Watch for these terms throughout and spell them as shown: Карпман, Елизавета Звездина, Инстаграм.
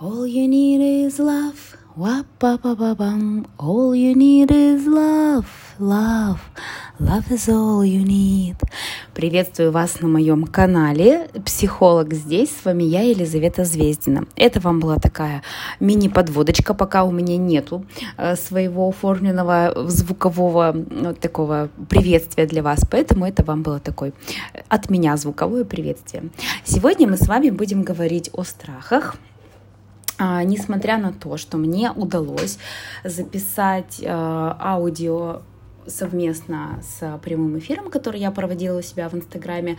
All you need is love. Wa-pa-pa-pa-bum. All you need is love. Love. Love is all you need. Приветствую вас на моем канале «Психолог здесь». С вами я, Елизавета Звездина. Это вам была такая мини-подводочка, пока у меня нету своего оформленного звукового вот такого приветствия для вас. Поэтому это вам было такое от меня звуковое приветствие. Сегодня мы с вами будем говорить о страхах. Несмотря на то, что мне удалось записать аудио совместно с прямым эфиром, который я проводила у себя в Инстаграме,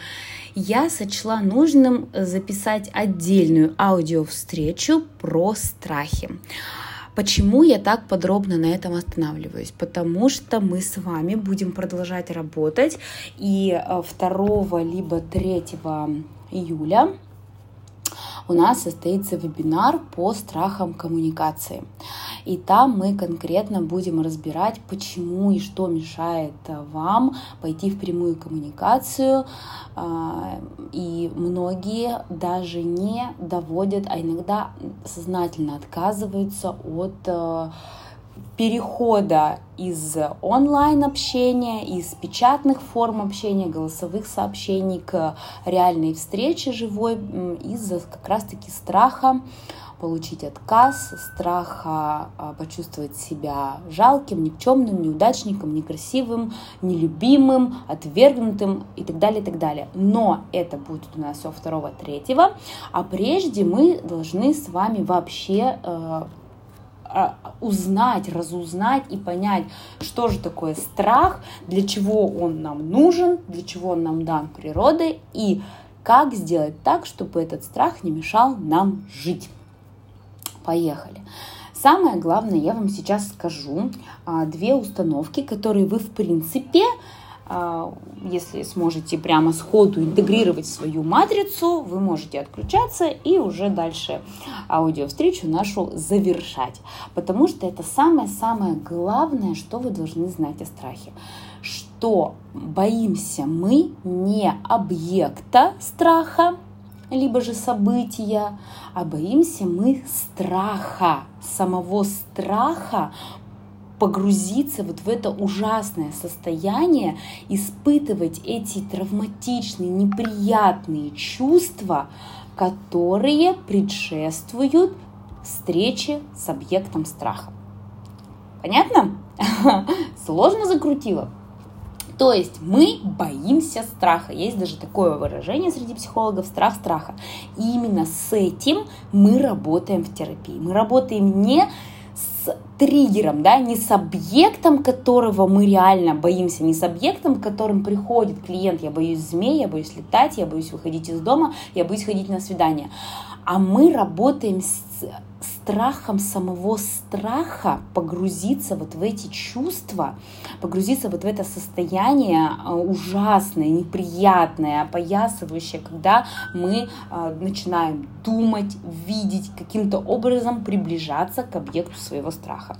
я сочла нужным записать отдельную аудиовстречу про страхи. Почему я так подробно на этом останавливаюсь? Потому что мы с вами будем продолжать работать, и 2 либо 3 июля у нас состоится вебинар по страхам коммуникации. И там мы конкретно будем разбирать, почему и что мешает вам пойти в прямую коммуникацию. И многие даже не доводят, а иногда сознательно отказываются от перехода из онлайн-общения, из печатных форм общения, голосовых сообщений к реальной встрече живой из-за как раз-таки страха получить отказ, страха почувствовать себя жалким, никчемным, неудачником, некрасивым, нелюбимым, отвергнутым и так далее, и так далее. Но это будет у нас все 2-3, а прежде мы должны с вами вообще узнать, разузнать и понять, что же такое страх, для чего он нам нужен, для чего он нам дан природой и как сделать так, чтобы этот страх не мешал нам жить. Поехали! Самое главное, я вам сейчас скажу 2 установки, которые вы, в принципе, если сможете прямо сходу интегрировать в свою матрицу, вы можете отключаться и уже дальше аудиовстречу нашу завершать. Потому что это самое-самое главное, что вы должны знать о страхе. Что боимся мы не объекта страха, либо же события, а боимся мы страха, самого страха, погрузиться вот в это ужасное состояние, испытывать эти травматичные, неприятные чувства, которые предшествуют встрече с объектом страха. Понятно? Сложно закрутило? То есть мы боимся страха. Есть даже такое выражение среди психологов – страх страха. И именно с этим мы работаем в терапии. Мы работаем не с триггером, да, не с объектом, которого мы реально боимся, не с объектом, к которым приходит клиент. Я боюсь змей, я боюсь летать, я боюсь выходить из дома, я боюсь ходить на свидание. А мы работаем с страхом самого страха, погрузиться вот в эти чувства, погрузиться вот в это состояние ужасное, неприятное, опоясывающее, когда мы начинаем думать, видеть, каким-то образом приближаться к объекту своего страха.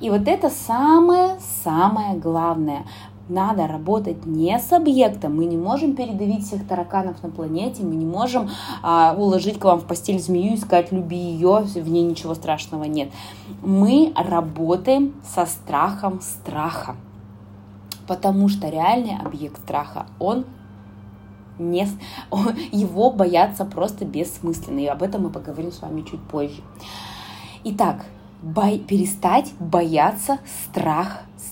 И вот это самое-самое главное. Надо работать не с объектом, мы не можем передавить всех тараканов на планете, мы не можем уложить к вам в постель змею и сказать «люби ее, в ней ничего страшного нет». Мы работаем со страхом страха, потому что реальный объект страха, его бояться просто бессмысленно, и об этом мы поговорим с вами чуть позже. Итак, перестать бояться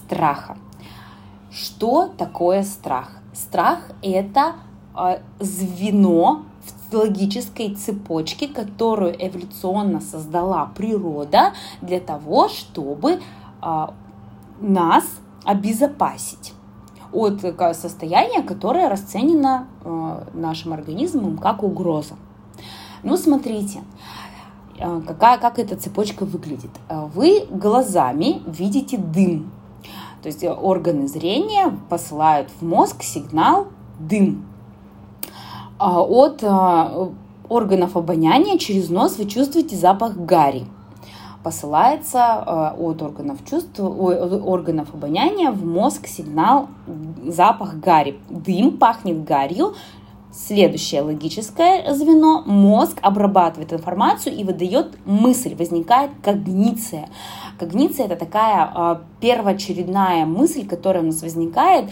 страха. Что такое страх? Страх – это звено в логической цепочке, которую эволюционно создала природа для того, чтобы нас обезопасить от состояния, которое расценено нашим организмом как угроза. Ну, смотрите, как эта цепочка выглядит. Вы глазами видите дым. То есть органы зрения посылают в мозг сигнал «дым». От органов обоняния через нос вы чувствуете запах гари. Посылается от органов обоняния в мозг сигнал «запах гари». Дым пахнет гарью, Следующее логическое звено. Мозг обрабатывает информацию и выдает мысль. Возникает когниция. Когниция – это такая первоочередная мысль, которая у нас возникает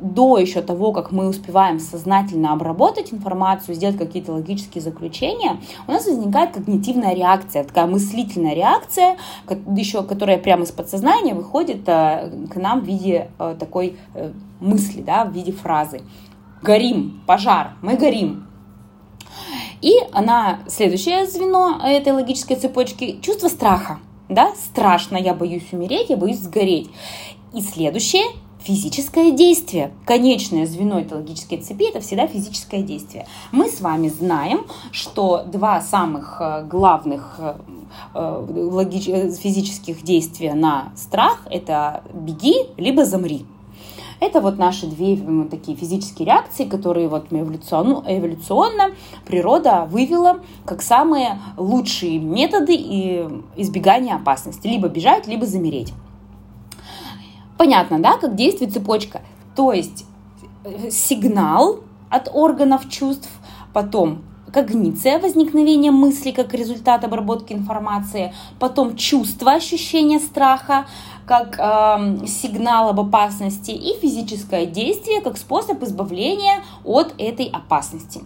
до еще того, как мы успеваем сознательно обработать информацию, сделать какие-то логические заключения. У нас возникает когнитивная реакция, такая мыслительная реакция, еще, которая прямо из подсознания выходит к нам в виде такой мысли, да, в виде фразы. Горим, пожар, мы горим. И на следующее звено этой логической цепочки – чувство страха. Да? Страшно, я боюсь умереть, я боюсь сгореть. И следующее – физическое действие. Конечное звено этой логической цепи – это всегда физическое действие. Мы с вами знаем, что два самых главных физических действия на страх – это «беги» либо «замри». Это вот наши две такие физические реакции, которые вот эволюционно природа вывела как самые лучшие методы избегания опасности. Либо бежать, либо замереть. Понятно, да, как действует цепочка? То есть сигнал от органов чувств, потом когниция, возникновение мысли как результат обработки информации, потом чувство, ощущение страха, как сигнал об опасности, и физическое действие как способ избавления от этой опасности.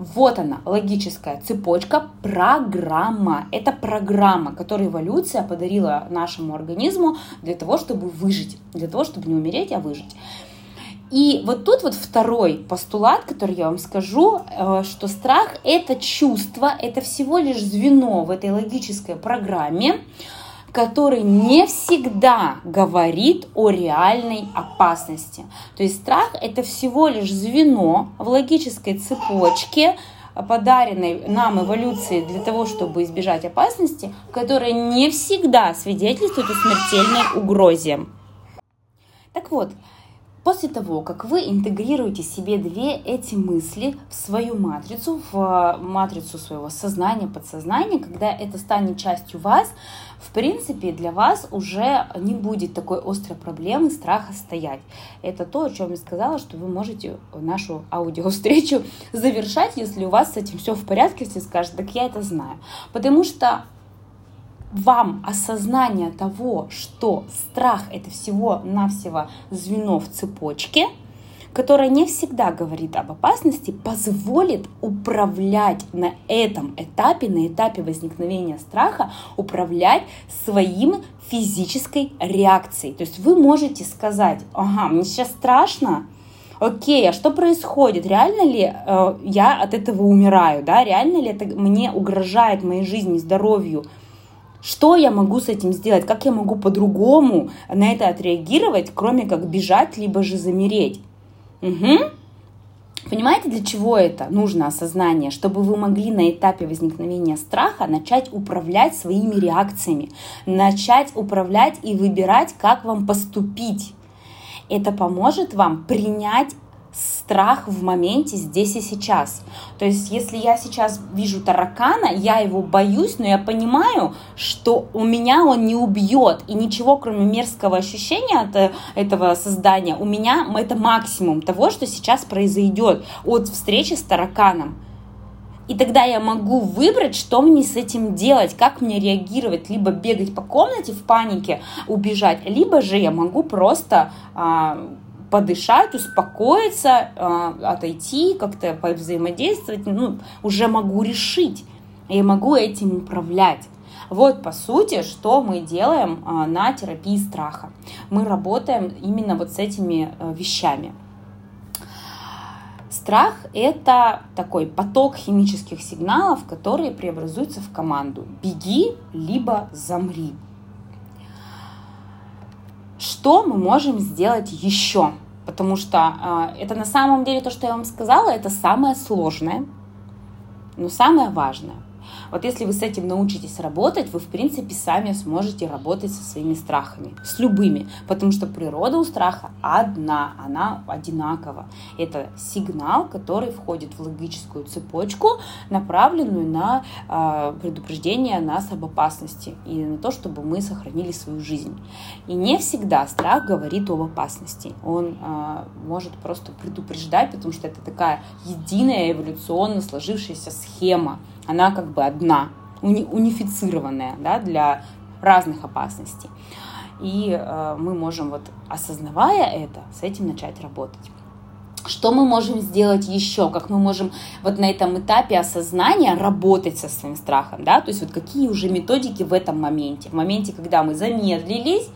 Вот она, логическая цепочка, программа. Это программа, которую эволюция подарила нашему организму для того, чтобы выжить, для того, чтобы не умереть, а выжить. И вот тут вот второй постулат, который я вам скажу, что страх – это чувство, это всего лишь звено в этой логической программе, который не всегда говорит о реальной опасности. То есть страх – это всего лишь звено в логической цепочке, подаренной нам эволюцией для того, чтобы избежать опасности, которая не всегда свидетельствует о смертельной угрозе. Так вот, после того, как вы интегрируете себе две эти мысли в свою матрицу, в матрицу своего сознания, подсознания, когда это станет частью вас, в принципе, для вас уже не будет такой острой проблемы страха стоять. Это то, о чем я сказала, что вы можете нашу аудиовстречу завершать, если у вас с этим все в порядке, если скажете, так я это знаю. Потому что вам осознание того, что страх – это всего-навсего звено в цепочке, которое не всегда говорит об опасности, позволит управлять на этом этапе, на этапе возникновения страха, управлять своим физической реакцией. То есть вы можете сказать, ага, мне сейчас страшно, окей, а что происходит? Реально ли я от этого умираю? Да? Реально ли это мне угрожает моей жизни, здоровью? Что я могу с этим сделать? Как я могу по-другому на это отреагировать, кроме как бежать, либо же замереть? Угу. Понимаете, для чего это нужно осознание? Чтобы вы могли на этапе возникновения страха начать управлять своими реакциями, начать управлять и выбирать, как вам поступить. Это поможет вам принять страх в моменте здесь и сейчас. То есть, если я сейчас вижу таракана, я его боюсь, но я понимаю, что у меня он не убьет, и ничего, кроме мерзкого ощущения от этого создания, у меня это максимум того, что сейчас произойдет от встречи с тараканом. И тогда я могу выбрать, что мне с этим делать, как мне реагировать, либо бегать по комнате в панике, убежать, либо же я могу просто подышать, успокоиться, отойти, как-то повзаимодействовать, уже могу решить, я могу этим управлять. Вот, по сути, что мы делаем на терапии страха. Мы работаем именно вот с этими вещами. Страх – это такой поток химических сигналов, которые преобразуются в команду «беги» либо «замри». Что мы можем сделать еще? Потому что это на самом деле то, что я вам сказала, это самое сложное, но самое важное. Вот если вы с этим научитесь работать, вы, в принципе, сами сможете работать со своими страхами, с любыми, потому что природа у страха одна, она одинакова. Это сигнал, который входит в логическую цепочку, направленную на предупреждение нас об опасности и на то, чтобы мы сохранили свою жизнь. И не всегда страх говорит об опасности. Он может просто предупреждать, потому что это такая единая эволюционно сложившаяся схема. Она как бы одна, унифицированная, да, для разных опасностей. И мы можем, вот, осознавая это, с этим начать работать. Что мы можем сделать еще? Как мы можем вот на этом этапе осознания работать со своим страхом? Да? То есть вот какие уже методики в этом моменте? В моменте, когда мы замедлились,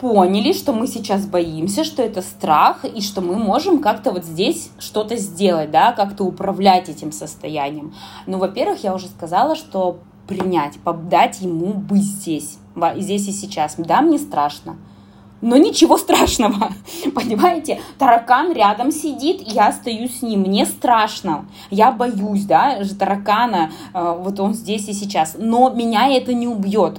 поняли, что мы сейчас боимся, что это страх, и что мы можем как-то вот здесь что-то сделать, да, как-то управлять этим состоянием. Ну, во-первых, я уже сказала, что принять, дать ему быть здесь, здесь и сейчас. Да, мне страшно, но ничего страшного, понимаете? Таракан рядом сидит, я стою с ним, мне страшно, я боюсь, да, таракана, вот он здесь и сейчас, но меня это не убьет.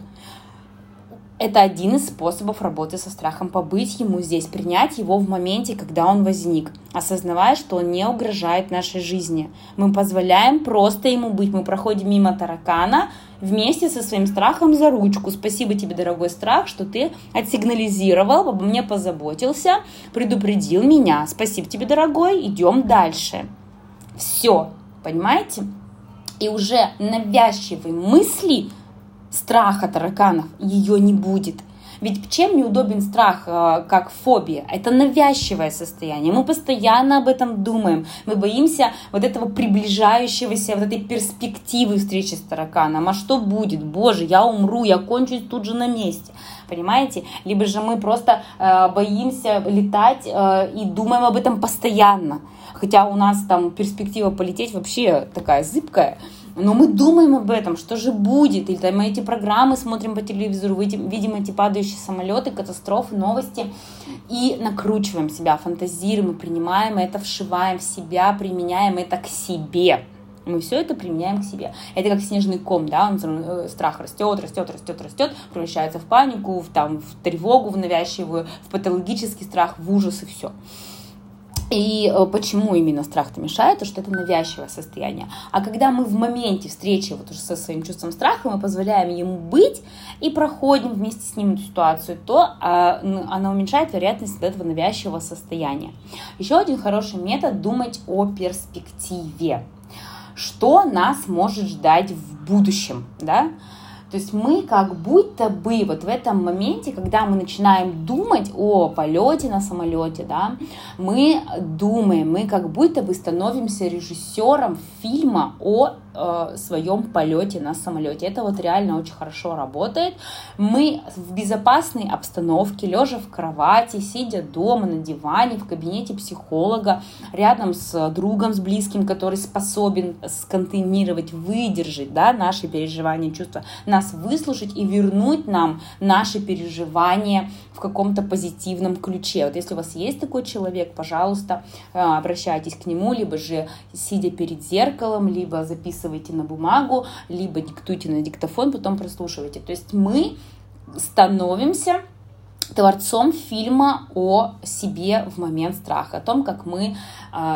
Это один из способов работы со страхом. Побыть ему здесь, принять его в моменте, когда он возник, осознавая, что он не угрожает нашей жизни. Мы позволяем просто ему быть. Мы проходим мимо таракана вместе со своим страхом за ручку. Спасибо тебе, дорогой страх, что ты отсигнализировал, обо мне позаботился, предупредил меня. Спасибо тебе, дорогой, идем дальше. Все, понимаете? И уже навязчивые мысли страха тараканов, ее не будет. Ведь чем неудобен страх, как фобия? Это навязчивое состояние. Мы постоянно об этом думаем. Мы боимся вот этого приближающегося, вот этой перспективы встречи с тараканом. А что будет? Боже, я умру, я кончусь тут же на месте. Понимаете? Либо же мы просто боимся летать и думаем об этом постоянно. Хотя у нас там перспектива полететь вообще такая зыбкая. Но мы думаем об этом, что же будет, или там эти программы смотрим по телевизору, видим эти падающие самолеты, катастрофы, новости, и накручиваем себя, фантазируем, и принимаем это, вшиваем в себя, применяем это к себе. Мы все это применяем к себе. Это как снежный ком, да, он, страх растет, превращается в панику, в тревогу, в навязчивую, в патологический страх, в ужас и все. И почему именно страх-то мешает, то что это навязчивое состояние. А когда мы в моменте встречи вот уже со своим чувством страха, мы позволяем ему быть и проходим вместе с ним эту ситуацию, то она уменьшает вероятность вот этого навязчивого состояния. Еще один хороший метод – думать о перспективе. Что нас может ждать в будущем, да? То есть мы как будто бы вот в этом моменте, когда мы начинаем думать о полете на самолете, да, мы думаем, мы как будто бы становимся режиссером фильма о своем полете на самолете. Это вот реально очень хорошо работает. Мы в безопасной обстановке, лежа в кровати, сидя дома на диване, в кабинете психолога, рядом с другом, с близким, который способен сконтейнировать, выдержать, да, наши переживания, чувства, нас выслушать и вернуть нам наши переживания в каком-то позитивном ключе. Вот если у вас есть такой человек, пожалуйста, обращайтесь к нему, либо же сидя перед зеркалом, либо записывайте на бумагу, либо диктуйте на диктофон, потом прослушивайте. То есть мы становимся творцом фильма о себе в момент страха, о том, как мы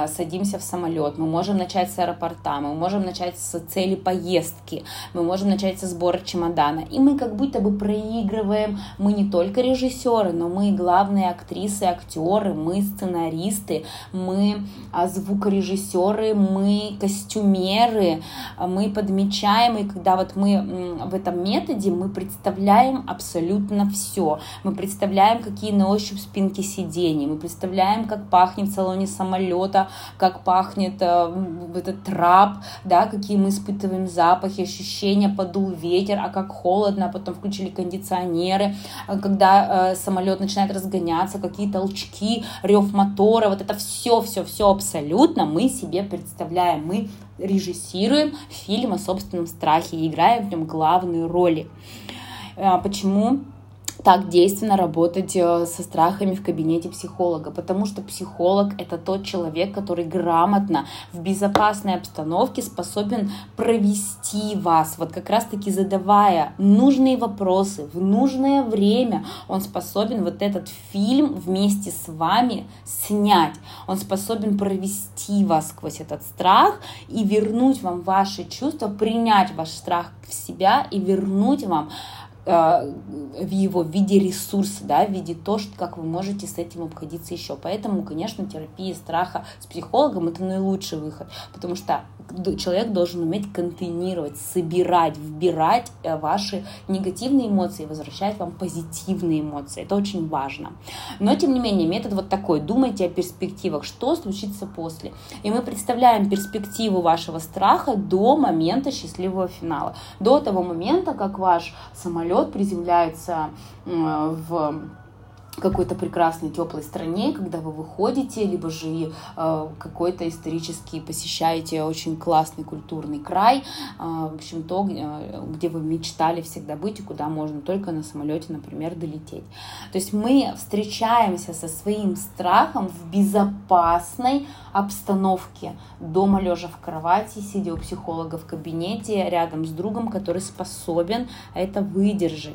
садимся в самолет. Мы можем начать с аэропорта, мы можем начать с цели поездки, мы можем начать со сбора чемодана. И мы как будто бы проигрываем, мы не только режиссеры, но мы главные актрисы, актеры, мы сценаристы, мы звукорежиссеры, мы костюмеры, мы подмечаем. И когда вот мы в этом методе, мы представляем абсолютно все. Мы представляем, какие на ощупь спинки сидений, мы представляем, как пахнет в салоне самолета, как пахнет этот трап, да, какие мы испытываем запахи, ощущения, подул ветер, а как холодно, потом включили кондиционеры, когда самолет начинает разгоняться, какие толчки, рев мотора, вот это все абсолютно мы себе представляем, мы режиссируем фильм о собственном страхе и играем в нем главные роли. Почему? так действенно работать со страхами в кабинете психолога, потому что психолог – это тот человек, который грамотно, в безопасной обстановке способен провести вас, вот как раз-таки задавая нужные вопросы в нужное время, он способен вот этот фильм вместе с вами снять, он способен провести вас сквозь этот страх и вернуть вам ваши чувства, принять ваш страх в себя и вернуть вам в его виде ресурса, да, в виде того, как вы можете с этим обходиться еще. Поэтому, конечно, терапия страха с психологом – это наилучший выход, потому что человек должен уметь контейнировать, собирать, вбирать ваши негативные эмоции и возвращать вам позитивные эмоции. Это очень важно. Но, тем не менее, метод вот такой. Думайте о перспективах, что случится после. И мы представляем перспективу вашего страха до момента счастливого финала, до того момента, как ваш самолет приземляется в какой-то прекрасной теплой стране, когда вы выходите, либо же какой-то исторический посещаете очень классный культурный край, в общем, то, где вы мечтали всегда быть и куда можно только на самолете, например, долететь. То есть мы встречаемся со своим страхом в безопасной обстановке, дома лежа в кровати, сидя у психолога в кабинете, рядом с другом, который способен это выдержать.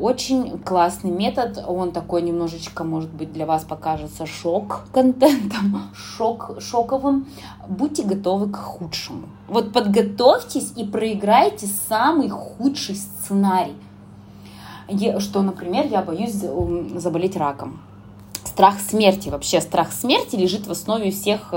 Очень классный метод, он такой немножечко, может быть, для вас покажется шок-контентом, шоковым. Будьте готовы к худшему. Вот подготовьтесь и проиграйте самый худший сценарий. Что, например, я боюсь заболеть раком. Страх смерти, вообще страх смерти лежит в основе всех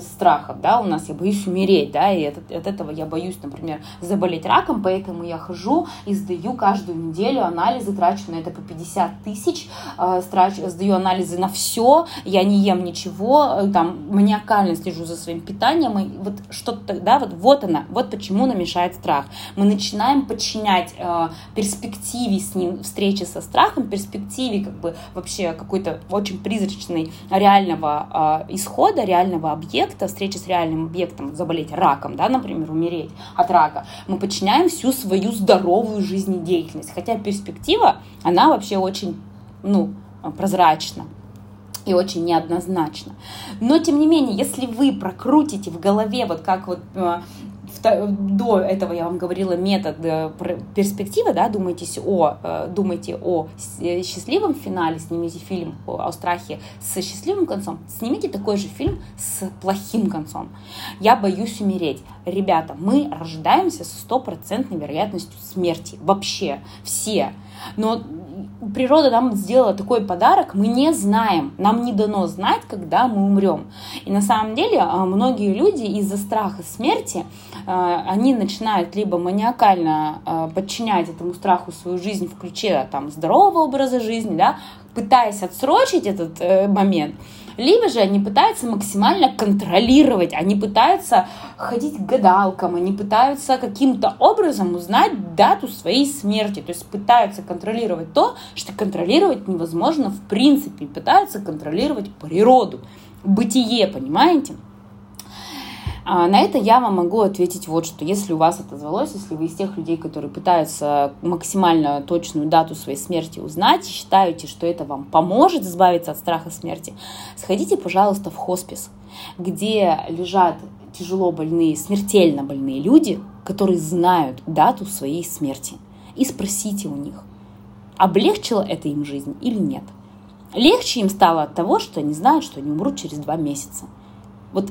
страхов, да, у нас я боюсь умереть, да, и от этого я боюсь, например, заболеть раком, поэтому я хожу и сдаю каждую неделю анализы, трачу на это по 50 тысяч, сдаю анализы на все, я не ем ничего, там, маниакально слежу за своим питанием, и вот что-то, да, вот почему нам мешает страх. Мы начинаем подчинять перспективе с ним, встречи со страхом, перспективе, как бы, вообще какой-то очень призрачный реального исхода, реального объекта, встречи с реальным объектом, заболеть раком, да, например, умереть от рака, мы подчиняем всю свою здоровую жизнедеятельность. Хотя перспектива, она вообще очень, прозрачна и очень неоднозначна. Но, тем не менее, если вы прокрутите в голове, вот как вот до этого я вам говорила метод перспективы, да, думайте о счастливом финале, снимите фильм о страхе со счастливым концом, снимите такой же фильм с плохим концом. Я боюсь умереть. Ребята, мы рождаемся с 100% вероятностью смерти, вообще, все, но природа нам сделала такой подарок, мы не знаем, нам не дано знать, когда мы умрем. И на самом деле многие люди из-за страха смерти, они начинают либо маниакально подчинять этому страху свою жизнь в ключе там здорового образа жизни, да, пытаясь отсрочить этот момент, либо же они пытаются максимально контролировать, они пытаются ходить к гадалкам, они пытаются каким-то образом узнать дату своей смерти, то есть пытаются контролировать то, что контролировать невозможно в принципе, пытаются контролировать природу, бытие, понимаете? На это я вам могу ответить вот что. Если у вас отозвалось, если вы из тех людей, которые пытаются максимально точную дату своей смерти узнать, считаете, что это вам поможет избавиться от страха смерти, сходите, пожалуйста, в хоспис, где лежат тяжело больные, смертельно больные люди, которые знают дату своей смерти, и спросите у них, облегчило это им жизнь или нет. Легче им стало от того, что они знают, что они умрут через 2 месяца. Вот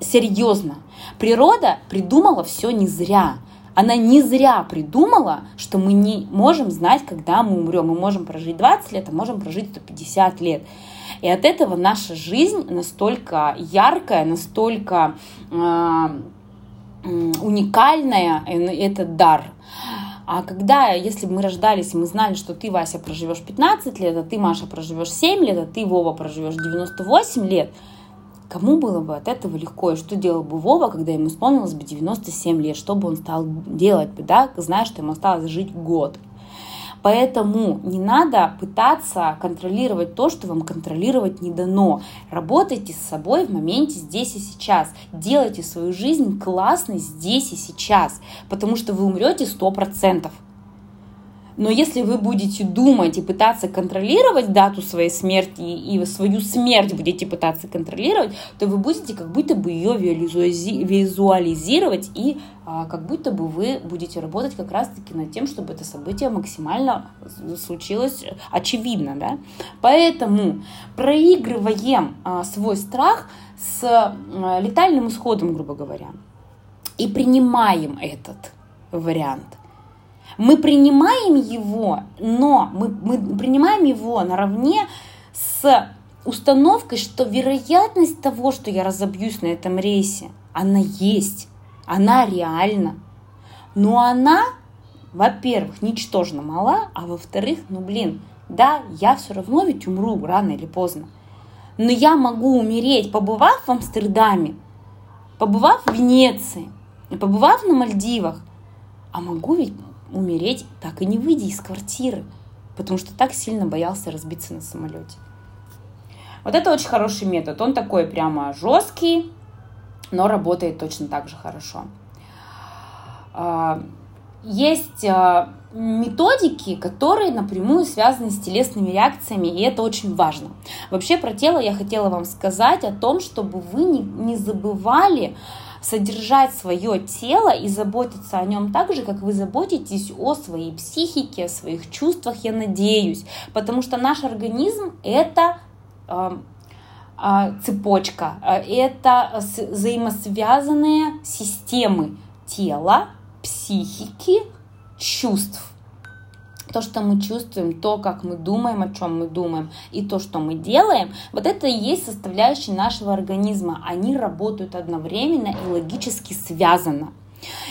серьезно, природа придумала все не зря. Она не зря придумала, что мы не можем знать, когда мы умрем. Мы можем прожить 20 лет, а можем прожить 150 лет. И от этого наша жизнь настолько яркая, настолько уникальная, это дар. А если бы мы рождались, и мы знали, что ты, Вася, проживешь 15 лет, а ты, Маша, проживешь 7 лет, а ты, Вова, проживешь 98 лет, кому было бы от этого легко? И что делал бы Вова, когда ему исполнилось бы 97 лет? Что бы он стал делать, да, зная, что ему осталось жить год? Поэтому не надо пытаться контролировать то, что вам контролировать не дано. Работайте с собой в моменте здесь и сейчас. Делайте свою жизнь классной здесь и сейчас, потому что вы умрете 100%. Но если вы будете думать и пытаться контролировать дату своей смерти, и свою смерть будете пытаться контролировать, то вы будете как будто бы ее визуализировать, и как будто бы вы будете работать как раз-таки над тем, чтобы это событие максимально случилось очевидно. Да? Поэтому проигрываем свой страх с летальным исходом, грубо говоря, и принимаем этот вариант. Мы принимаем его, но мы принимаем его наравне с установкой, что вероятность того, что я разобьюсь на этом рейсе, она есть, она реальна. Но она, во-первых, ничтожно мала, а во-вторых, да, я все равно ведь умру рано или поздно. Но я могу умереть, побывав в Амстердаме, побывав в Венеции, побывав на Мальдивах, а могу ведь умереть, так и не выйдя из квартиры, потому что так сильно боялся разбиться на самолете. Вот это очень хороший метод. Он такой прямо жесткий, но работает точно так же хорошо. Есть методики, которые напрямую связаны с телесными реакциями, и это очень важно. Вообще про тело я хотела вам сказать о том, чтобы вы не забывали содержать свое тело и заботиться о нем так же, как вы заботитесь о своей психике, о своих чувствах, я надеюсь. Потому что наш организм – это цепочка, это взаимосвязанные системы тела, психики, чувств. То, что мы чувствуем, то, как мы думаем, о чем мы думаем, и то, что мы делаем, вот это и есть составляющие нашего организма. Они работают одновременно и логически связаны.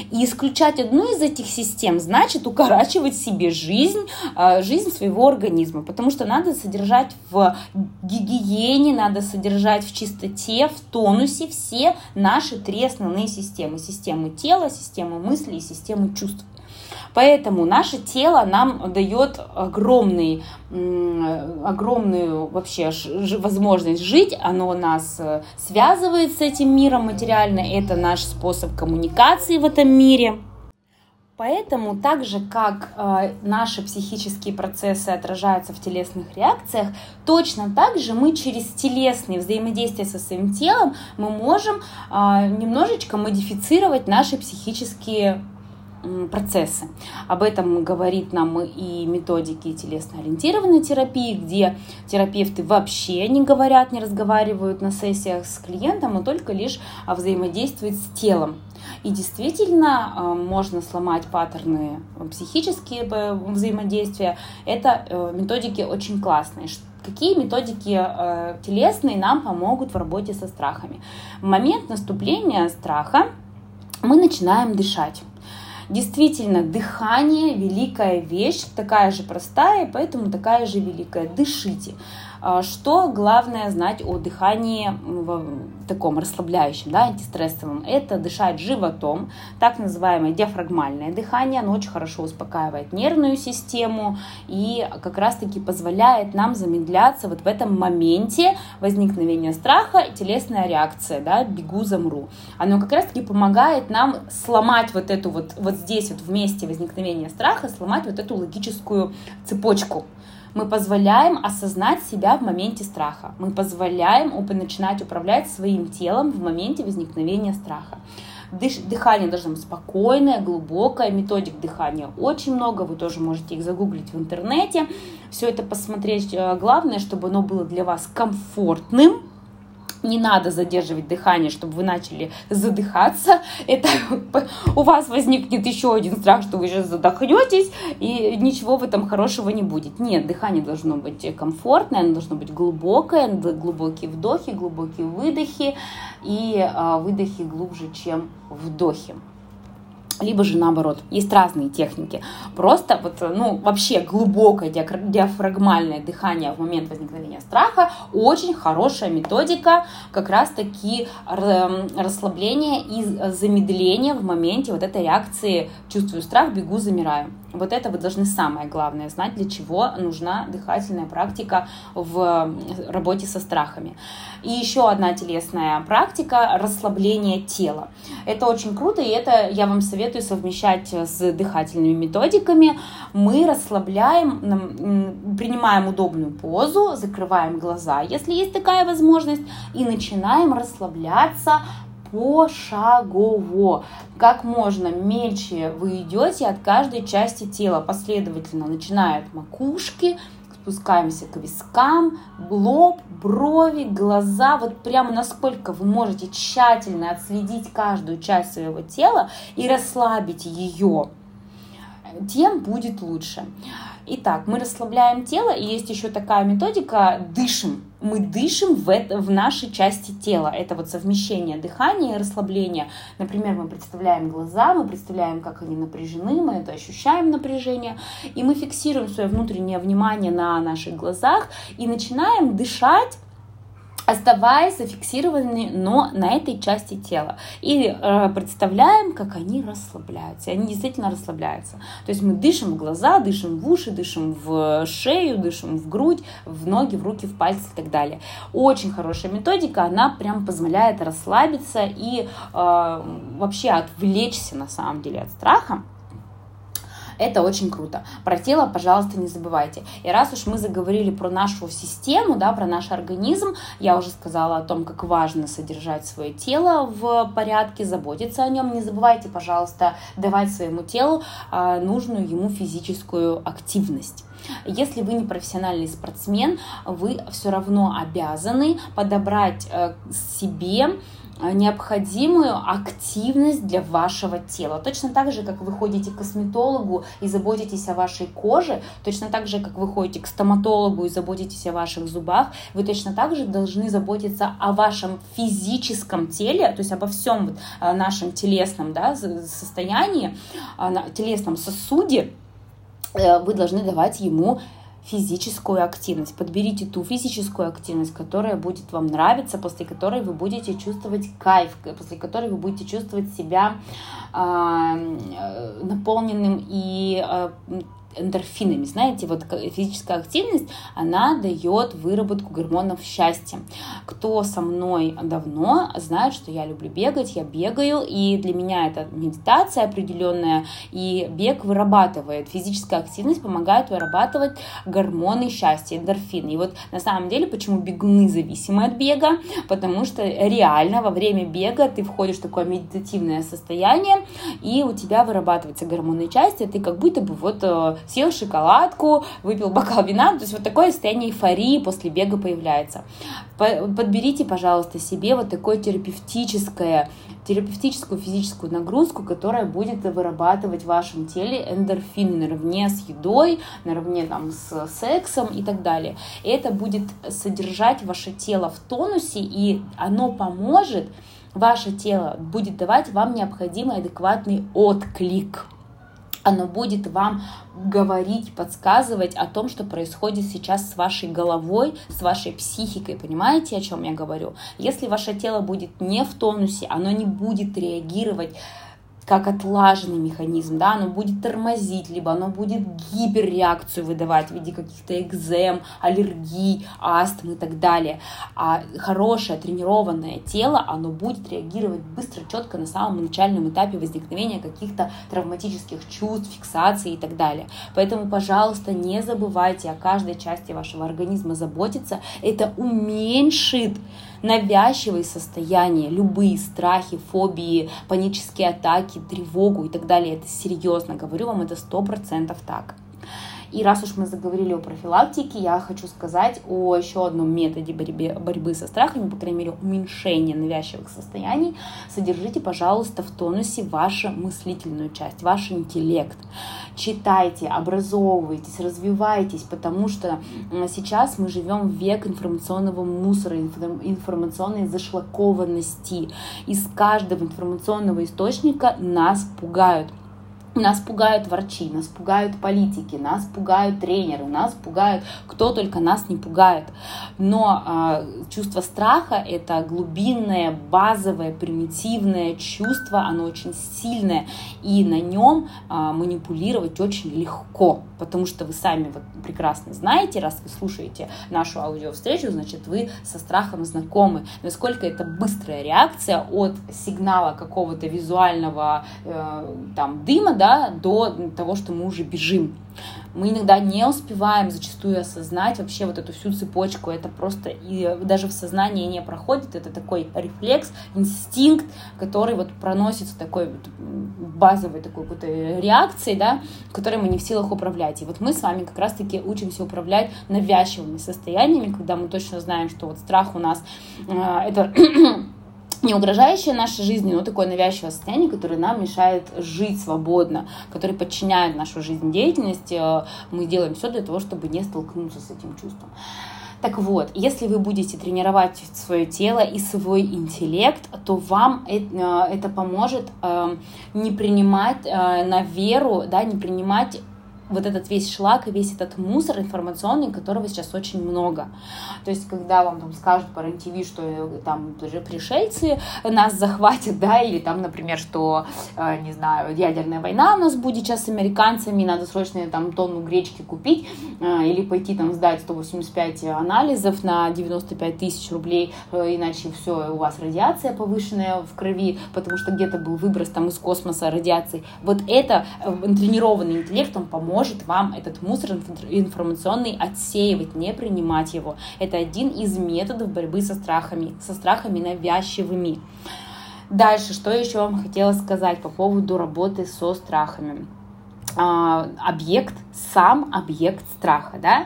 И исключать одну из этих систем значит укорачивать себе жизнь своего организма, потому что надо содержать в гигиене, надо содержать в чистоте, в тонусе все наши три основные системы. Систему тела, систему мыслей и систему чувств. Поэтому наше тело нам дает огромную вообще возможность жить, оно нас связывает с этим миром материально, это наш способ коммуникации в этом мире. Поэтому так же, как наши психические процессы отражаются в телесных реакциях, точно так же мы через телесные взаимодействия со своим телом мы можем немножечко модифицировать наши психические процессы. Об этом говорит нам и методики телесно-ориентированной терапии, где терапевты вообще не говорят, не разговаривают на сессиях с клиентом, а только лишь взаимодействуют с телом. И действительно можно сломать паттерны психические взаимодействия. Это методики очень классные. Какие методики телесные нам помогут в работе со страхами? В момент наступления страха мы начинаем дышать. Действительно, дыхание – великая вещь, такая же простая, поэтому такая же великая. Дышите. Что главное знать о дыхании таком расслабляющем, да, антистрессовом? Это дышать животом, так называемое диафрагмальное дыхание. Оно очень хорошо успокаивает нервную систему и как раз-таки позволяет нам замедляться вот в этом моменте возникновения страха, телесная реакция, да, бегу, замру. Оно как раз-таки помогает нам сломать вот эту вот здесь вот в месте возникновения страха, сломать вот эту логическую цепочку. Мы позволяем осознать себя в моменте страха. Мы позволяем начинать управлять своим телом в моменте возникновения страха. Дыхание должно быть спокойное, глубокое. Методик дыхания очень много. Вы тоже можете их загуглить в интернете. Все это посмотреть. Главное, чтобы оно было для вас комфортным. Не надо задерживать дыхание, чтобы вы начали задыхаться. Это у вас возникнет еще один страх, что вы сейчас задохнетесь, и ничего в этом хорошего не будет. Нет, дыхание должно быть комфортное, оно должно быть глубокое, глубокие вдохи, глубокие выдохи, и выдохи глубже, чем вдохи. Либо же наоборот, есть разные техники. Просто вообще глубокое диафрагмальное дыхание в момент возникновения страха очень хорошая методика как раз-таки расслабления и замедления в моменте вот этой реакции «чувствую страх, бегу, замираю». Вот это вы должны самое главное знать, для чего нужна дыхательная практика в работе со страхами. И еще одна телесная практика – расслабление тела. Это очень круто, и это я вам советую совмещать с дыхательными методиками. Мы расслабляем, принимаем удобную позу, закрываем глаза, если есть такая возможность, и начинаем расслабляться пошагово. Как можно мельче вы идете от каждой части тела, последовательно, начиная от макушки, спускаемся к вискам, лоб, брови, глаза. Вот прямо насколько вы можете тщательно отследить каждую часть своего тела и расслабить ее, тем будет лучше. Итак, мы расслабляем тело, и есть еще такая методика «дышим». Мы дышим в нашей части тела. Это вот совмещение дыхания и расслабления. Например, мы представляем глаза, мы представляем, как они напряжены, мы это ощущаем напряжение, и мы фиксируем свое внутреннее внимание на наших глазах и начинаем дышать, оставаясь зафиксированными, но на этой части тела. И представляем, как они расслабляются. И они действительно расслабляются. То есть мы дышим в глаза, дышим в уши, дышим в шею, дышим в грудь, в ноги, в руки, в пальцы и так далее. Очень хорошая методика. Она прям позволяет расслабиться и вообще отвлечься на самом деле от страха. Это очень круто. Про тело, пожалуйста, не забывайте. И раз уж мы заговорили про нашу систему, да, про наш организм, я уже сказала о том, как важно содержать свое тело в порядке, заботиться о нем. Не забывайте, пожалуйста, давать своему телу нужную ему физическую активность. Если вы не профессиональный спортсмен, вы все равно обязаны подобрать себе необходимую активность для вашего тела. Точно так же, как вы ходите к косметологу и заботитесь о вашей коже, точно так же, как вы ходите к стоматологу и заботитесь о ваших зубах, вы точно так же должны заботиться о вашем физическом теле, то есть обо всем нашем телесном, да, состоянии, телесном сосуде. Вы должны давать ему физическую активность. Подберите ту физическую активность, которая будет вам нравиться, после которой вы будете чувствовать кайф, после которой вы будете чувствовать себя наполненным и эндорфинами. Знаете, вот физическая активность, она дает выработку гормонов счастья. Кто со мной давно, знает, что я люблю бегать, я бегаю, и для меня это медитация определенная, и бег вырабатывает, физическая активность помогает вырабатывать гормоны счастья, эндорфины. И вот на самом деле, почему бегуны зависимы от бега? Потому что реально во время бега ты входишь в такое медитативное состояние, и у тебя вырабатываются гормоны счастья, ты как будто бы вот съел шоколадку, выпил бокал вина, то есть вот такое состояние эйфории после бега появляется. Подберите, пожалуйста, себе вот такое терапевтическую физическую нагрузку, которая будет вырабатывать в вашем теле эндорфин наравне с едой, наравне там с сексом и так далее. Это будет содержать ваше тело в тонусе, и оно поможет, ваше тело будет давать вам необходимый адекватный отклик. Оно будет вам говорить, подсказывать о том, что происходит сейчас с вашей головой, с вашей психикой. Понимаете, о чем я говорю? Если ваше тело будет не в тонусе, оно не будет реагировать как отлаженный механизм, да, оно будет тормозить, либо оно будет гиперреакцию выдавать в виде каких-то экзем, аллергий, астм и так далее. А хорошее тренированное тело, оно будет реагировать быстро, четко на самом начальном этапе возникновения каких-то травматических чувств, фиксаций и так далее. Поэтому, пожалуйста, не забывайте о каждой части вашего организма заботиться. Это уменьшит навязчивые состояния, любые страхи, фобии, панические атаки, тревогу и так далее. Это серьезно, говорю вам, это 100% так. И раз уж мы заговорили о профилактике, я хочу сказать о еще одном методе борьбы со страхами, по крайней мере, уменьшения навязчивых состояний. Содержите, пожалуйста, в тонусе вашу мыслительную часть, ваш интеллект. Читайте, образовывайтесь, развивайтесь, потому что сейчас мы живем в век информационного мусора, информационной зашлакованности. Из каждого информационного источника нас пугают. Нас пугают врачи, нас пугают политики, нас пугают тренеры, нас пугают, кто только нас не пугает. Но чувство страха – это глубинное, базовое, примитивное чувство, оно очень сильное, и на нем манипулировать очень легко, потому что вы сами вот прекрасно знаете, раз вы слушаете нашу аудиовстречу, значит, вы со страхом знакомы. Насколько это быстрая реакция от сигнала какого-то визуального дыма, до того, что мы уже бежим. Мы иногда не успеваем зачастую осознать вообще вот эту всю цепочку, это просто и даже в сознании не проходит, это такой рефлекс, инстинкт, который вот проносится такой базовой такой какой-то реакцией, которой мы не в силах управлять. И вот мы с вами как раз-таки учимся управлять навязчивыми состояниями, когда мы точно знаем, что вот страх у нас это... не угрожающее нашей жизни, но такое навязчивое состояние, которое нам мешает жить свободно, которое подчиняет нашу жизнедеятельность. Мы делаем все для того, чтобы не столкнуться с этим чувством. Так вот, если вы будете тренировать свое тело и свой интеллект, то вам это поможет не принимать на веру, не принимать вот этот весь шлак и весь этот мусор информационный, которого сейчас очень много. То есть, когда вам там скажут по РЕН-ТВ, что там пришельцы нас захватят, или там, например, что, не знаю, ядерная война у нас будет сейчас с американцами, надо срочно там тонну гречки купить, или пойти там сдать 185 анализов на 95 тысяч рублей, иначе все, у вас радиация повышенная в крови, потому что где-то был выброс там из космоса радиации. Вот это тренированный интеллект, он поможет вам этот мусор информационный отсеивать, не принимать его. Это один из методов борьбы со страхами навязчивыми. Дальше, что еще вам хотела сказать по поводу работы со страхами. Сам объект страха,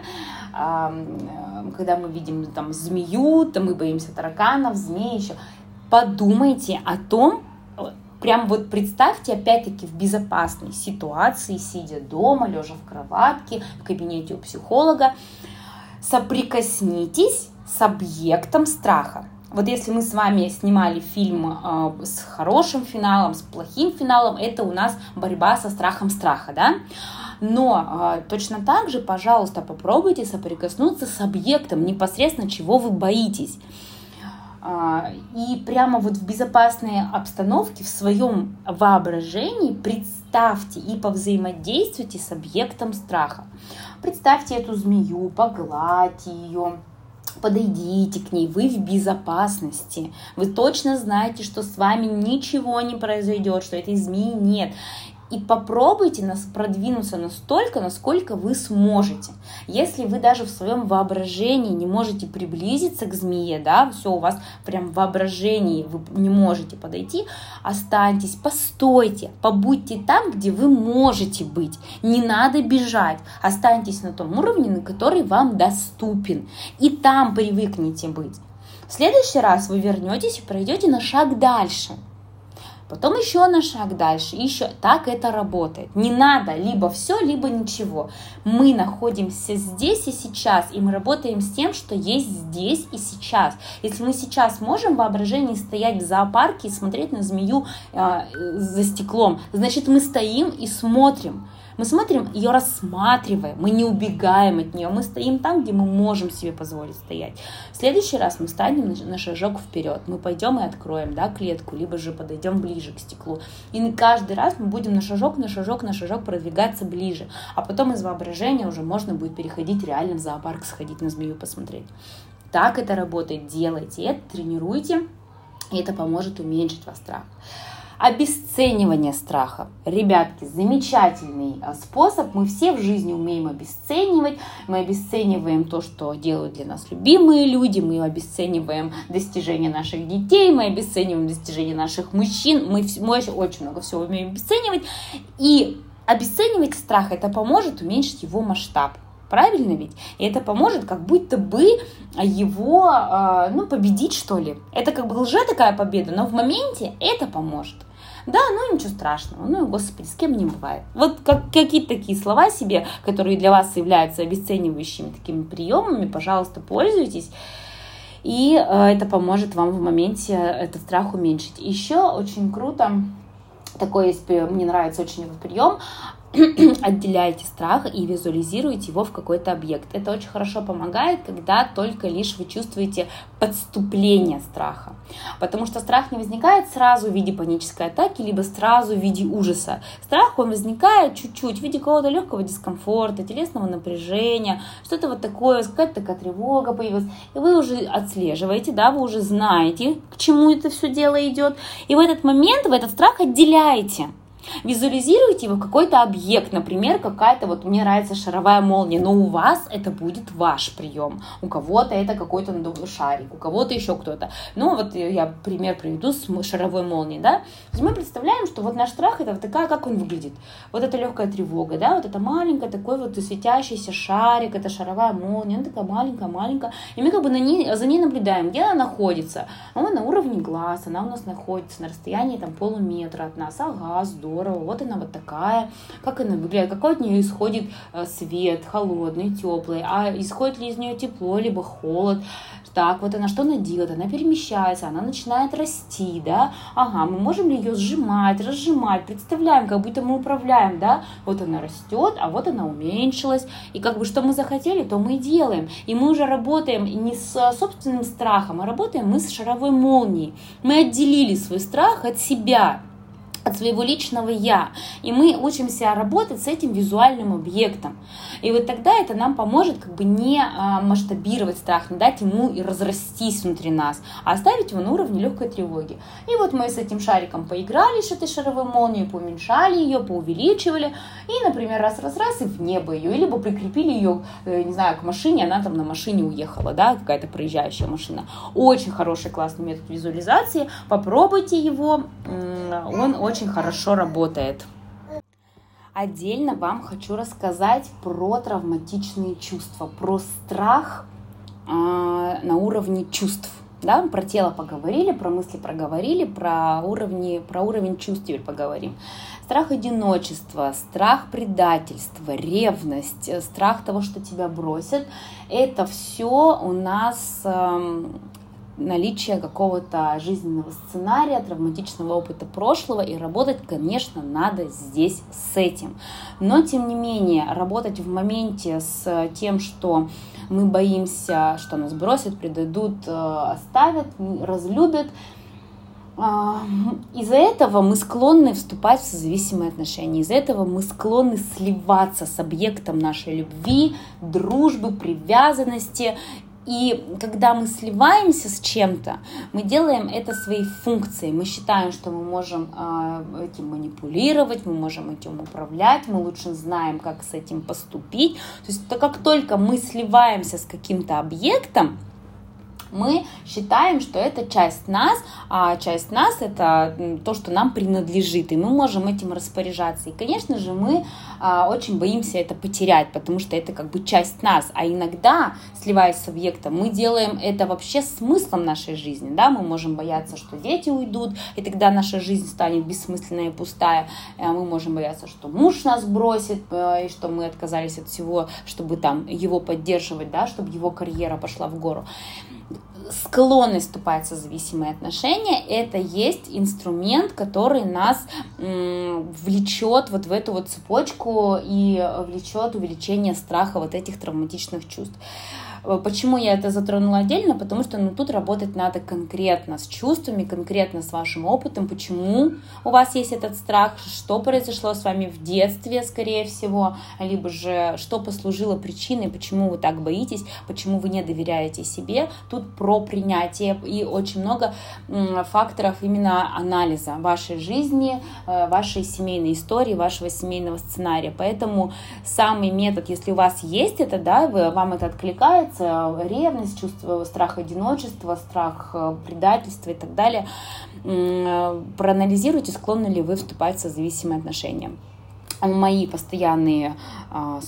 когда мы видим там змею, то мы боимся тараканов, змей еще. Подумайте о том, прям вот представьте, опять-таки, в безопасной ситуации, сидя дома, лежа в кроватке, в кабинете у психолога, соприкоснитесь с объектом страха. Вот если мы с вами снимали фильм с хорошим финалом, с плохим финалом, это у нас борьба со страхом страха, Но точно так же, пожалуйста, попробуйте соприкоснуться с объектом, непосредственно чего вы боитесь. И прямо вот в безопасной обстановке, в своем воображении представьте и повзаимодействуйте с объектом страха. Представьте эту змею, погладьте ее, подойдите к ней, вы в безопасности. Вы точно знаете, что с вами ничего не произойдет, что этой змеи нет. И попробуйте продвинуться настолько, насколько вы сможете. Если вы даже в своем воображении не можете приблизиться к змее, все у вас прям в воображении, вы не можете подойти, останьтесь, постойте, побудьте там, где вы можете быть. Не надо бежать, останьтесь на том уровне, на который вам доступен. И там привыкните быть. В следующий раз вы вернетесь и пройдете на шаг дальше. Потом еще на шаг дальше, еще так это работает. Не надо либо все, либо ничего. Мы находимся здесь и сейчас, и мы работаем с тем, что есть здесь и сейчас. Если мы сейчас можем в воображении стоять в зоопарке и смотреть на змею за стеклом, значит, мы стоим и смотрим. Мы смотрим, ее рассматриваем, мы не убегаем от нее, мы стоим там, где мы можем себе позволить стоять. В следующий раз мы встанем на шажок вперед, мы пойдем и откроем клетку, либо же подойдем ближе к стеклу. И каждый раз мы будем на шажок продвигаться ближе, а потом из воображения уже можно будет переходить реально в зоопарк, сходить на змею посмотреть. Так это работает, делайте это, тренируйте, и это поможет уменьшить ваш страх. Обесценивание страха. Ребятки, замечательный способ. Мы все в жизни умеем обесценивать. Мы обесцениваем то, что делают для нас любимые люди. Мы обесцениваем достижения наших детей. Мы обесцениваем достижения наших мужчин. Мы очень много всего умеем обесценивать. И обесценивать страх, это поможет уменьшить его масштаб. Правильно ведь? И это поможет как будто бы его, победить, что ли. Это как бы уже такая победа, но в моменте это поможет. Ничего страшного, господи, с кем не бывает. Вот какие-то такие слова себе, которые для вас являются обесценивающими такими приемами, пожалуйста, пользуйтесь. И это поможет вам в моменте этот страх уменьшить. Еще очень круто Такой есть, мне нравится очень его прием. Отделяйте страх и визуализируйте его в какой-то объект. Это очень хорошо помогает, когда только лишь вы чувствуете подступление страха. Потому что страх не возникает сразу в виде панической атаки, либо сразу в виде ужаса. Страх, он возникает чуть-чуть в виде какого-то легкого дискомфорта, телесного напряжения, что-то вот такое, какая-то такая тревога появилась. И вы уже отслеживаете, да, вы уже знаете, к чему это все дело идет. И в этот момент вы этот страх отделяете. Визуализируйте его в какой-то объект, например, какая-то, вот мне нравится шаровая молния, но у вас это будет ваш прием, у кого-то это какой-то надувной шарик, у кого-то еще кто-то. Ну вот я пример приведу с шаровой молнией, да, то есть мы представляем, что вот наш страх это вот такая, как он выглядит, вот эта легкая тревога, да, вот это маленькая такой вот светящийся шарик, это шаровая молния, она такая маленькая-маленькая, и мы как бы за ней наблюдаем, где она находится, она на уровне глаз, она у нас находится на расстоянии там полуметра от нас, ага, здорово. Вот она вот такая, как она выглядит, какой от нее исходит свет, холодный, теплый, а исходит ли из нее тепло, либо холод. Так, вот она, что она делает? Она перемещается, она начинает расти, да, ага, мы можем ли ее сжимать, разжимать, представляем, как будто мы управляем, да, вот она растет, а вот она уменьшилась, и как бы что мы захотели, то мы и делаем, и мы уже работаем не с собственным страхом, а работаем мы с шаровой молнией, мы отделили свой страх от себя, от своего личного «я», и мы учимся работать с этим визуальным объектом, и вот тогда это нам поможет как бы не масштабировать страх, не дать ему и разрастись внутри нас, а оставить его на уровне легкой тревоги. И вот мы с этим шариком поиграли, с этой шаровой молнией, поуменьшали ее, поувеличивали, и, например, раз-раз-раз и в небо ее, либо прикрепили ее, не знаю, к машине, она там на машине уехала, да, какая-то проезжающая машина. Очень хороший, классный метод визуализации, попробуйте его, он очень хорошо работает. Отдельно вам хочу рассказать про травматичные чувства, про страх на уровне чувств. Да? Про тело поговорили, про мысли проговорили, про уровень чувств теперь поговорим. Страх одиночества, страх предательства, ревность, страх того, что тебя бросят. Это все у нас... наличие какого-то жизненного сценария, травматичного опыта прошлого, и работать, конечно, надо здесь с этим. Но, тем не менее, работать в моменте с тем, что мы боимся, что нас бросят, предадут, оставят, разлюбят, из-за этого мы склонны вступать в созависимые отношения, из-за этого мы склонны сливаться с объектом нашей любви, дружбы, привязанности. И когда мы сливаемся с чем-то, мы делаем это своей функцией. Мы считаем, что мы можем этим манипулировать, мы можем этим управлять, мы лучше знаем, как с этим поступить. То есть, как только мы сливаемся с каким-то объектом, мы считаем, что это часть нас, а часть нас – это то, что нам принадлежит, и мы можем этим распоряжаться. И, конечно же, мы очень боимся это потерять, потому что это как бы часть нас. А иногда, сливаясь с объектом, мы делаем это вообще смыслом нашей жизни. Да? Мы можем бояться, что дети уйдут, и тогда наша жизнь станет бессмысленная и пустая. Мы можем бояться, что муж нас бросит, и что мы отказались от всего, чтобы там его поддерживать, да? Чтобы его карьера пошла в гору. Склонность вступать в созависимые отношения – это есть инструмент, который нас влечет вот в эту вот цепочку и влечет увеличение страха вот этих травматичных чувств. Почему я это затронула отдельно? Потому что тут работать надо конкретно с чувствами, конкретно с вашим опытом, почему у вас есть этот страх, что произошло с вами в детстве, скорее всего, либо же что послужило причиной, почему вы так боитесь, почему вы не доверяете себе. Тут про принятие и очень много факторов именно анализа вашей жизни, вашей семейной истории, вашего семейного сценария. Поэтому самый метод, если у вас есть это, да, вам это откликается, ревность, чувство, страх одиночества, страх предательства и так далее, проанализируйте, склонны ли вы вступать в созависимые отношения. мои постоянные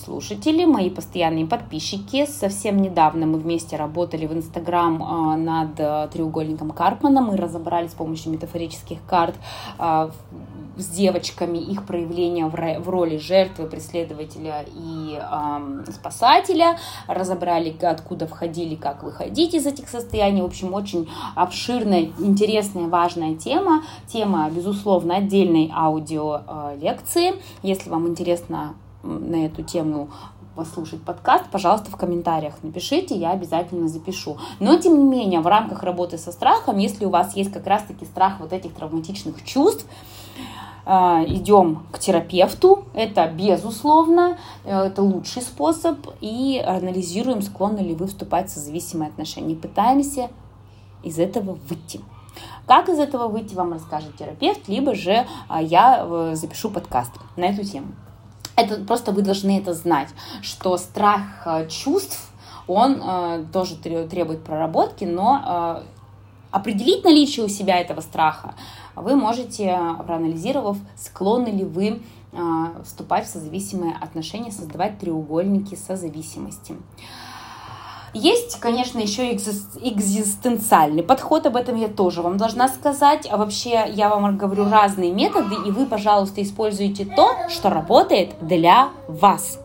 слушатели, мои постоянные подписчики. Совсем недавно мы вместе работали в Инстаграм над треугольником Карпмана. Мы разобрали с помощью метафорических карт с девочками их проявление в роли жертвы, преследователя и спасателя. Разобрали, откуда входили, как выходить из этих состояний. В общем, очень обширная, интересная, важная тема. Тема, безусловно, отдельной аудиолекции. Если вам интересно на эту тему послушать подкаст, пожалуйста, в комментариях напишите, я обязательно запишу. Но, тем не менее, в рамках работы со страхом, если у вас есть как раз-таки страх вот этих травматичных чувств, идем к терапевту, это безусловно, это лучший способ, и анализируем, склонны ли вы вступать в созависимые отношения, пытаемся из этого выйти. Как из этого выйти, вам расскажет терапевт, либо же я запишу подкаст на эту тему. Это просто вы должны это знать, что страх чувств, он тоже требует проработки, но определить наличие у себя этого страха вы можете, проанализировав, склонны ли вы вступать в созависимые отношения, создавать треугольники созависимости. Есть, конечно, еще экзистенциальный подход, об этом я тоже вам должна сказать. А вообще, я вам говорю разные методы, и вы, пожалуйста, используйте то, что работает для вас.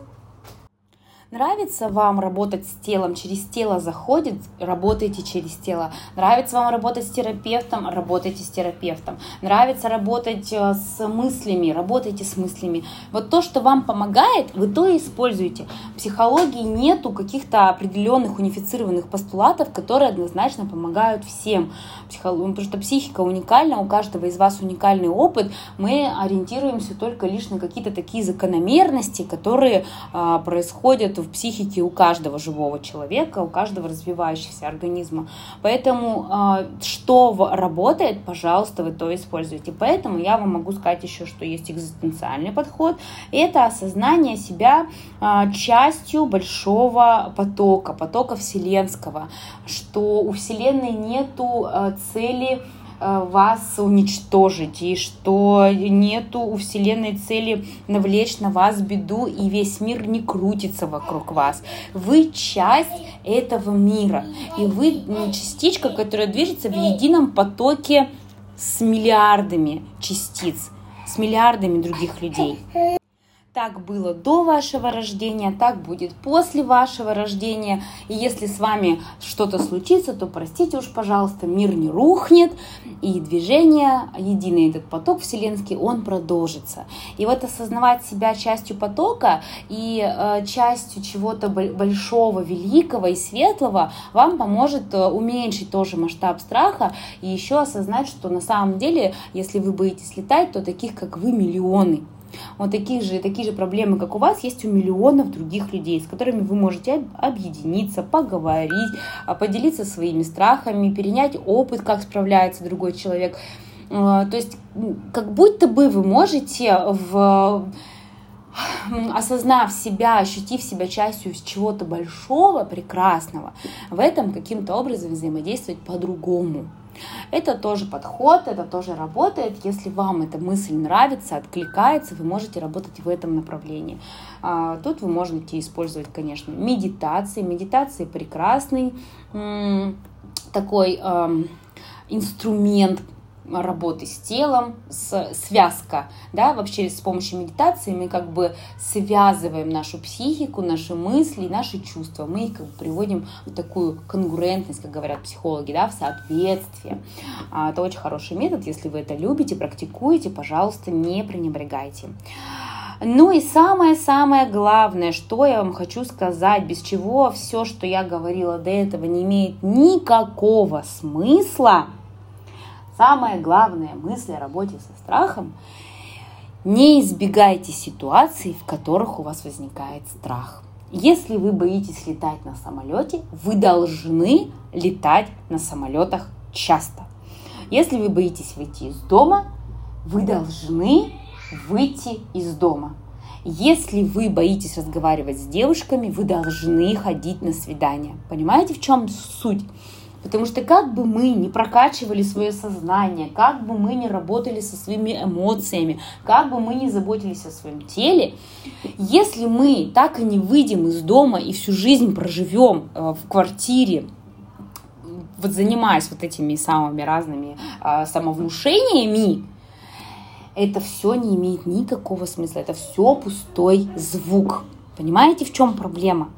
Нравится вам работать с телом, через тело заходит, работайте через тело. Нравится вам работать с терапевтом, работайте с терапевтом. Нравится работать с мыслями, работайте с мыслями. Вот то, что вам помогает, вы то и используете. В психологии нету каких-то определенных унифицированных постулатов, которые однозначно помогают всем. Потому что психика уникальна, у каждого из вас уникальный опыт. Мы ориентируемся только лишь на какие-то такие закономерности, которые происходят в психике у каждого живого человека, у каждого развивающегося организма. Поэтому, что работает, пожалуйста, вы то используйте. Поэтому я вам могу сказать еще, что есть экзистенциальный подход. Это осознание себя частью большого потока, потока вселенского, что у Вселенной нету цели вас уничтожить, и что нету у Вселенной цели навлечь на вас беду, и весь мир не крутится вокруг вас. Вы часть этого мира, и вы частичка, которая движется в едином потоке с миллиардами частиц, с миллиардами других людей. Так было до вашего рождения, так будет после вашего рождения. И если с вами что-то случится, то простите уж, пожалуйста, мир не рухнет. И движение, единый этот поток вселенский, он продолжится. И вот осознавать себя частью потока и частью чего-то большого, великого и светлого вам поможет уменьшить тоже масштаб страха и еще осознать, что на самом деле, если вы боитесь летать, то таких, как вы, миллионы. Вот такие же проблемы, как у вас, есть у миллионов других людей, с которыми вы можете объединиться, поговорить, поделиться своими страхами, перенять опыт, как справляется другой человек. То есть, как будто бы вы можете, осознав себя, ощутив себя частью чего-то большого, прекрасного, в этом каким-то образом взаимодействовать по-другому. Это тоже подход, это тоже работает. Если вам эта мысль нравится, откликается, вы можете работать в этом направлении. Тут вы можете использовать, конечно, медитации. Медитации прекрасный такой инструмент работы с телом, связка, да, вообще с помощью медитации мы как бы связываем нашу психику, наши мысли, наши чувства, мы их как бы приводим в такую конгруентность, как говорят психологи, да, в соответствие. Это очень хороший метод, если вы это любите, практикуете, пожалуйста, не пренебрегайте. Ну и самое-самое главное, что я вам хочу сказать, без чего все, что я говорила до этого, не имеет никакого смысла. Самая главная мысль о работе со страхом – не избегайте ситуаций, в которых у вас возникает страх. Если вы боитесь летать на самолете, вы должны летать на самолетах часто. Если вы боитесь выйти из дома, вы должны выйти из дома. Если вы боитесь разговаривать с девушками, вы должны ходить на свидания. Понимаете, в чем суть? Потому что как бы мы ни прокачивали свое сознание, как бы мы ни работали со своими эмоциями, как бы мы ни заботились о своем теле, если мы так и не выйдем из дома и всю жизнь проживем в квартире, вот занимаясь вот этими самыми разными самовнушениями, это все не имеет никакого смысла, это все пустой звук. Понимаете, в чем проблема?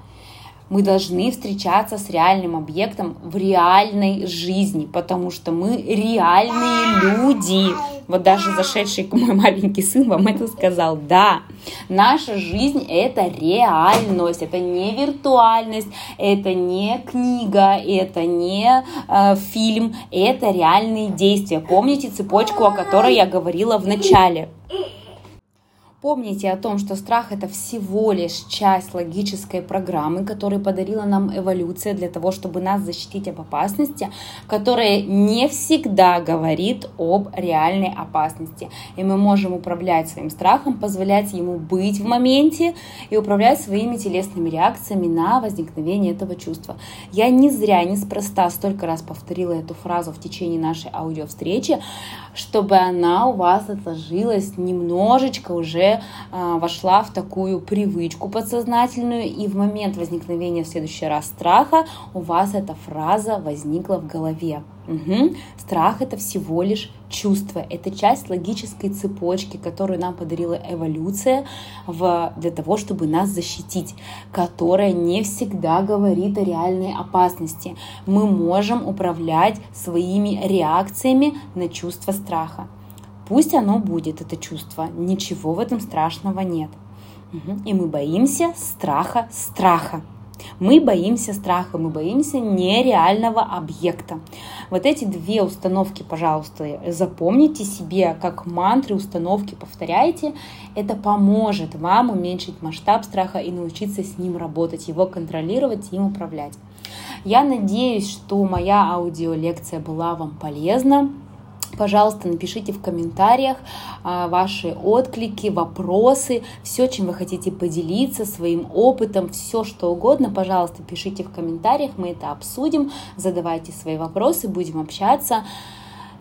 Мы должны встречаться с реальным объектом в реальной жизни, потому что мы реальные люди. Вот даже зашедший мой маленький сын вам это сказал. Да, наша жизнь – это реальность, это не виртуальность, это не книга, это не фильм, это реальные действия. Помните цепочку, о которой я говорила в начале? Помните о том, что страх – это всего лишь часть логической программы, которую подарила нам эволюция для того, чтобы нас защитить об опасности, которая не всегда говорит об реальной опасности. И мы можем управлять своим страхом, позволять ему быть в моменте и управлять своими телесными реакциями на возникновение этого чувства. Я не зря, неспроста столько раз повторила эту фразу в течение нашей аудиовстречи, чтобы она у вас отложилась немножечко уже вошла в такую привычку подсознательную, и в момент возникновения в следующий раз страха у вас эта фраза возникла в голове. Страх – это всего лишь чувство, это часть логической цепочки, которую нам подарила эволюция для того, чтобы нас защитить, которая не всегда говорит о реальной опасности. Мы можем управлять своими реакциями на чувство страха. Пусть оно будет, это чувство, ничего в этом страшного нет. И мы боимся страха. Мы боимся страха, мы боимся нереального объекта. Вот эти две установки, пожалуйста, запомните себе, как мантры, установки повторяйте. Это поможет вам уменьшить масштаб страха и научиться с ним работать, его контролировать, им управлять. Я надеюсь, что моя аудиолекция была вам полезна. Пожалуйста, напишите в комментариях ваши отклики, вопросы, все, чем вы хотите поделиться, своим опытом, все, что угодно. Пожалуйста, пишите в комментариях, мы это обсудим, задавайте свои вопросы, будем общаться.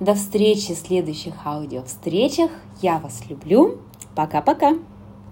До встречи в следующих аудиовстречах. Я вас люблю. Пока-пока.